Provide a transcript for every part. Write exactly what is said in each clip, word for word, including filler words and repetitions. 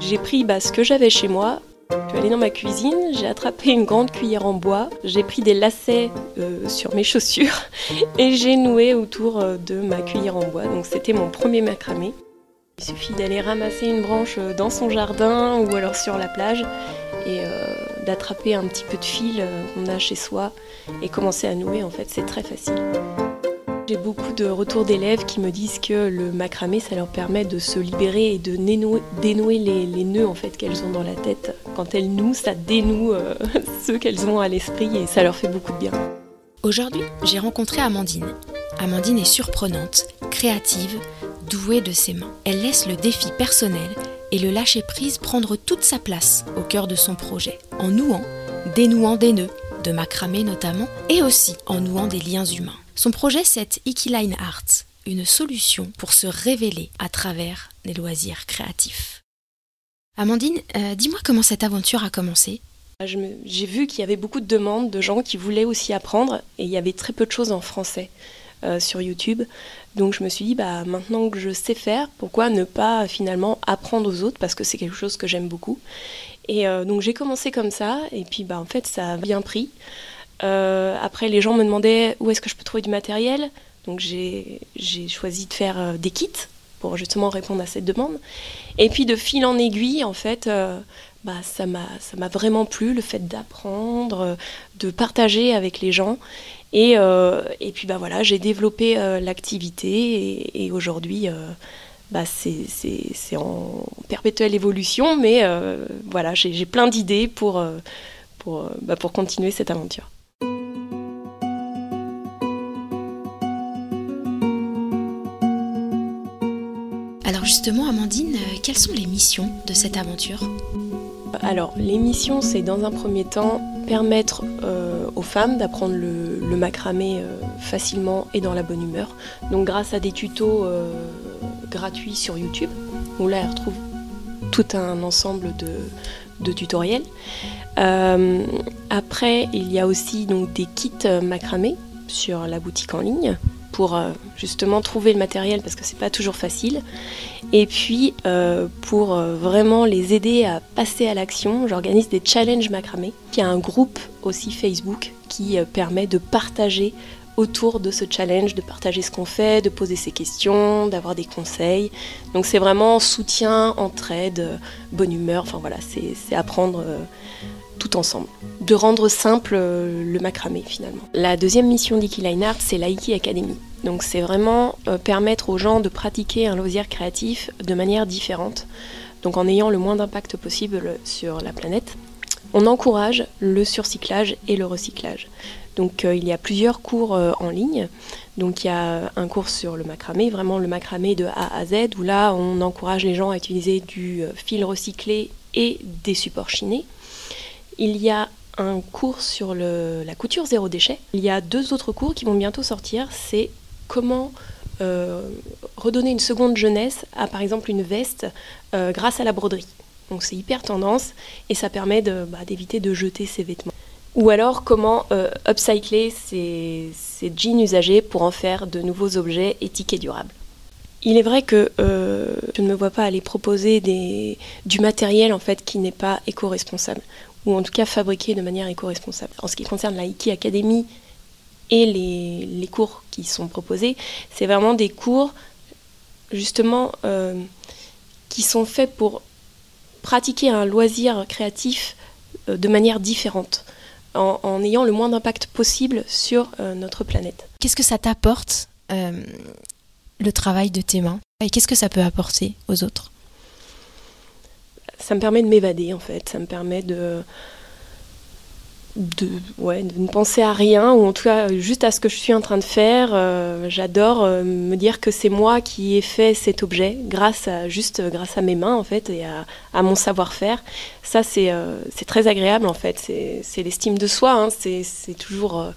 J'ai pris bah, ce que j'avais chez moi, je suis allée dans ma cuisine, j'ai attrapé une grande cuillère en bois, j'ai pris des lacets euh, sur mes chaussures et j'ai noué autour de ma cuillère en bois, donc c'était mon premier macramé. Il suffit d'aller ramasser une branche dans son jardin ou alors sur la plage et euh, d'attraper un petit peu de fil qu'on a chez soi et commencer à nouer, en fait c'est très facile. J'ai beaucoup de retours d'élèves qui me disent que le macramé, ça leur permet de se libérer et de dénouer, dénouer les, les nœuds en fait, qu'elles ont dans la tête. Quand elles nouent, ça dénoue euh, ceux qu'elles ont à l'esprit et ça leur fait beaucoup de bien. Aujourd'hui, j'ai rencontré Amandine. Amandine est surprenante, créative, douée de ses mains. Elle laisse le défi personnel et le lâcher-prise prendre toute sa place au cœur de son projet, en nouant, dénouant des nœuds, de macramé notamment, et aussi en nouant des liens humains. Son projet, c'est Iki Line Art, une solution pour se révéler à travers les loisirs créatifs. Amandine, euh, dis-moi comment cette aventure a commencé. Je me, j'ai vu qu'il y avait beaucoup de demandes de gens qui voulaient aussi apprendre et il y avait très peu de choses en français euh, sur YouTube. Donc je me suis dit, bah, maintenant que je sais faire, pourquoi ne pas finalement apprendre aux autres parce que c'est quelque chose que j'aime beaucoup. Et euh, donc j'ai commencé comme ça et puis bah, en fait ça a bien pris. Euh, après, les gens me demandaient où est-ce que je peux trouver du matériel. Donc j'ai, j'ai choisi de faire euh, des kits pour justement répondre à cette demande. Et puis de fil en aiguille, en fait, euh, bah, ça m'a, ça m'a vraiment plu, le fait d'apprendre, de partager avec les gens. Et, euh, et puis bah, voilà, j'ai développé euh, l'activité et, et aujourd'hui, euh, bah, c'est, c'est, c'est en perpétuelle évolution. Mais euh, voilà, j'ai, j'ai plein d'idées pour, euh, pour, bah, pour continuer cette aventure. Alors justement, Amandine, quelles sont les missions de cette aventure ? Alors, les missions, c'est dans un premier temps permettre euh, aux femmes d'apprendre le, le macramé euh, facilement et dans la bonne humeur. Donc grâce à des tutos euh, gratuits sur YouTube, où là, elles retrouvent tout un ensemble de, de tutoriels. Euh, après, il y a aussi donc, des kits macramé sur la boutique en ligne, pour justement trouver le matériel parce que c'est pas toujours facile et puis euh, pour vraiment les aider à passer à l'action, j'organise des challenges macramé. Il y a un groupe aussi Facebook qui permet de partager autour de ce challenge, de partager ce qu'on fait, de poser ses questions, d'avoir des conseils. Donc c'est vraiment soutien, entraide, bonne humeur, enfin voilà, c'est, c'est apprendre euh, tout ensemble, de rendre simple le macramé finalement. La deuxième mission d'Iki Line Art, c'est la Iki Academy. Donc c'est vraiment euh, permettre aux gens de pratiquer un loisir créatif de manière différente, donc en ayant le moins d'impact possible sur la planète. On encourage le surcyclage et le recyclage. Donc euh, il y a plusieurs cours euh, en ligne. Donc il y a un cours sur le macramé, vraiment le macramé de A à Z, où là on encourage les gens à utiliser du euh, fil recyclé et des supports chinés. Il y a un cours sur le, la couture zéro déchet. Il y a deux autres cours qui vont bientôt sortir. C'est comment euh, redonner une seconde jeunesse à, par exemple, une veste euh, grâce à la broderie. Donc c'est hyper tendance et ça permet de, bah, d'éviter de jeter ses vêtements. Ou alors comment euh, upcycler ses, ses jeans usagés pour en faire de nouveaux objets éthiques et durables. Il est vrai que euh, je ne me vois pas aller proposer des, du matériel en fait, qui n'est pas éco-responsable, ou en tout cas fabriqués de manière éco-responsable. En ce qui concerne la Iki Academy et les, les cours qui sont proposés, c'est vraiment des cours justement euh, qui sont faits pour pratiquer un loisir créatif euh, de manière différente, en, en ayant le moins d'impact possible sur euh, notre planète. Qu'est-ce que ça t'apporte, euh, le travail de tes mains ? Et qu'est-ce que ça peut apporter aux autres ? Ça me permet de m'évader en fait, ça me permet de, de, ouais, de ne penser à rien ou en tout cas juste à ce que je suis en train de faire. Euh, j'adore euh, me dire que c'est moi qui ai fait cet objet grâce à, juste grâce à mes mains en fait et à, à mon savoir-faire. Ça c'est, euh, c'est très agréable en fait, c'est, c'est l'estime de soi, hein. c'est, c'est, toujours, euh,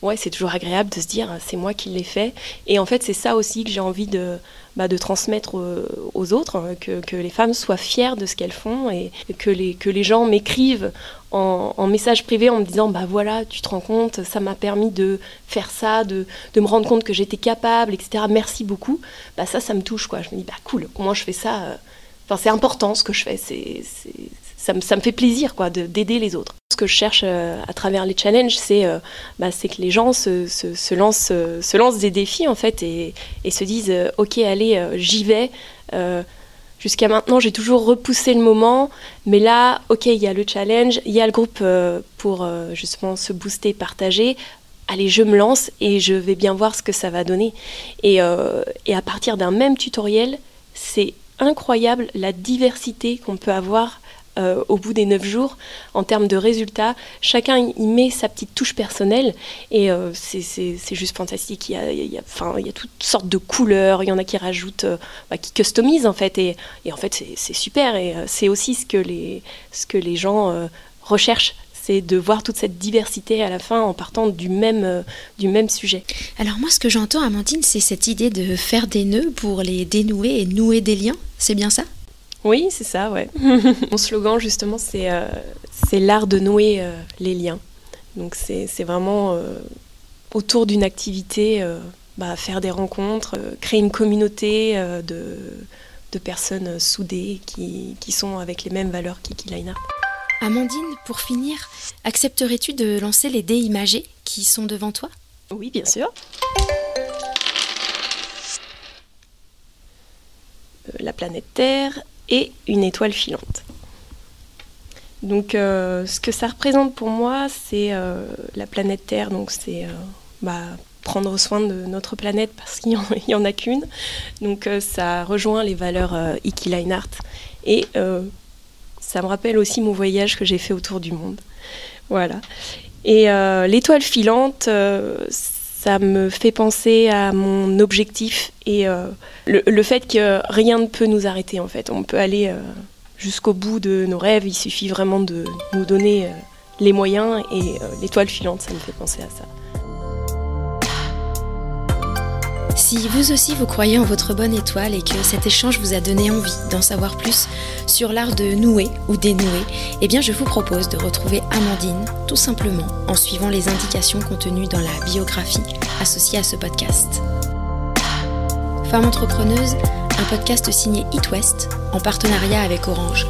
ouais, c'est toujours agréable de se dire c'est moi qui l'ai fait et en fait c'est ça aussi que j'ai envie de... Bah de transmettre aux autres, que, que les femmes soient fières de ce qu'elles font et que les, que les gens m'écrivent en, en message privé en me disant « bah voilà, tu te rends compte, ça m'a permis de faire ça, de, de me rendre compte que j'étais capable, et cetera. Merci beaucoup ». Bah ça, ça me touche, quoi. Je me dis « bah cool, comment je fais ça ?» Enfin, c'est important ce que je fais, c'est, c'est, ça, me, ça me fait plaisir quoi, de, d'aider les autres. Ce que je cherche euh, à travers les challenges, c'est, euh, bah, c'est que les gens se, se, se, lancent, euh, se lancent des défis en fait, et, et se disent euh, « Ok, allez, euh, j'y vais euh, ». Jusqu'à maintenant, j'ai toujours repoussé le moment, mais là, ok, il y a le challenge, il y a le groupe euh, pour euh, justement se booster, partager. Allez, je me lance et je vais bien voir ce que ça va donner. Et, euh, et à partir d'un même tutoriel, c'est incroyable la diversité qu'on peut avoir euh, au bout des neuf jours en termes de résultats. Chacun y met sa petite touche personnelle et euh, c'est, c'est, c'est juste fantastique. Il y a, il y a, enfin, il y a toutes sortes de couleurs, il y en a qui rajoutent, euh, bah, qui customisent en fait. Et, et en fait, c'est, c'est super et euh, c'est aussi ce que les, ce que les gens euh, recherchent. C'est de voir toute cette diversité à la fin en partant du même, euh, du même sujet. Alors moi, ce que j'entends, Amandine, c'est cette idée de faire des nœuds pour les dénouer et nouer des liens. C'est bien ça ? Oui, c'est ça, ouais. Mon slogan, justement, c'est, euh, c'est l'art de nouer euh, les liens. Donc c'est, c'est vraiment euh, autour d'une activité, euh, bah, faire des rencontres, euh, créer une communauté euh, de, de personnes soudées qui, qui sont avec les mêmes valeurs qu'Iki Line Art. Amandine, pour finir, accepterais-tu de lancer les dés imagés qui sont devant toi ? Oui, bien sûr. La planète Terre et une étoile filante. Donc, euh, ce que ça représente pour moi, c'est euh, la planète Terre. Donc, c'est euh, bah, prendre soin de notre planète parce qu'il n'y en, en a qu'une. Donc, euh, ça rejoint les valeurs euh, Iki Line Art et... Euh, ça me rappelle aussi mon voyage que j'ai fait autour du monde. Voilà. Et euh, l'étoile filante, euh, ça me fait penser à mon objectif et euh, le, le fait que rien ne peut nous arrêter, en fait. On peut aller euh, jusqu'au bout de nos rêves. Il suffit vraiment de nous donner euh, les moyens. Et euh, l'étoile filante, ça me fait penser à ça. Si vous aussi vous croyez en votre bonne étoile et que cet échange vous a donné envie d'en savoir plus sur l'art de nouer ou dénouer, eh bien je vous propose de retrouver Amandine tout simplement en suivant les indications contenues dans la biographie associée à ce podcast. Femme entrepreneuse, un podcast signé It West en partenariat avec Orange.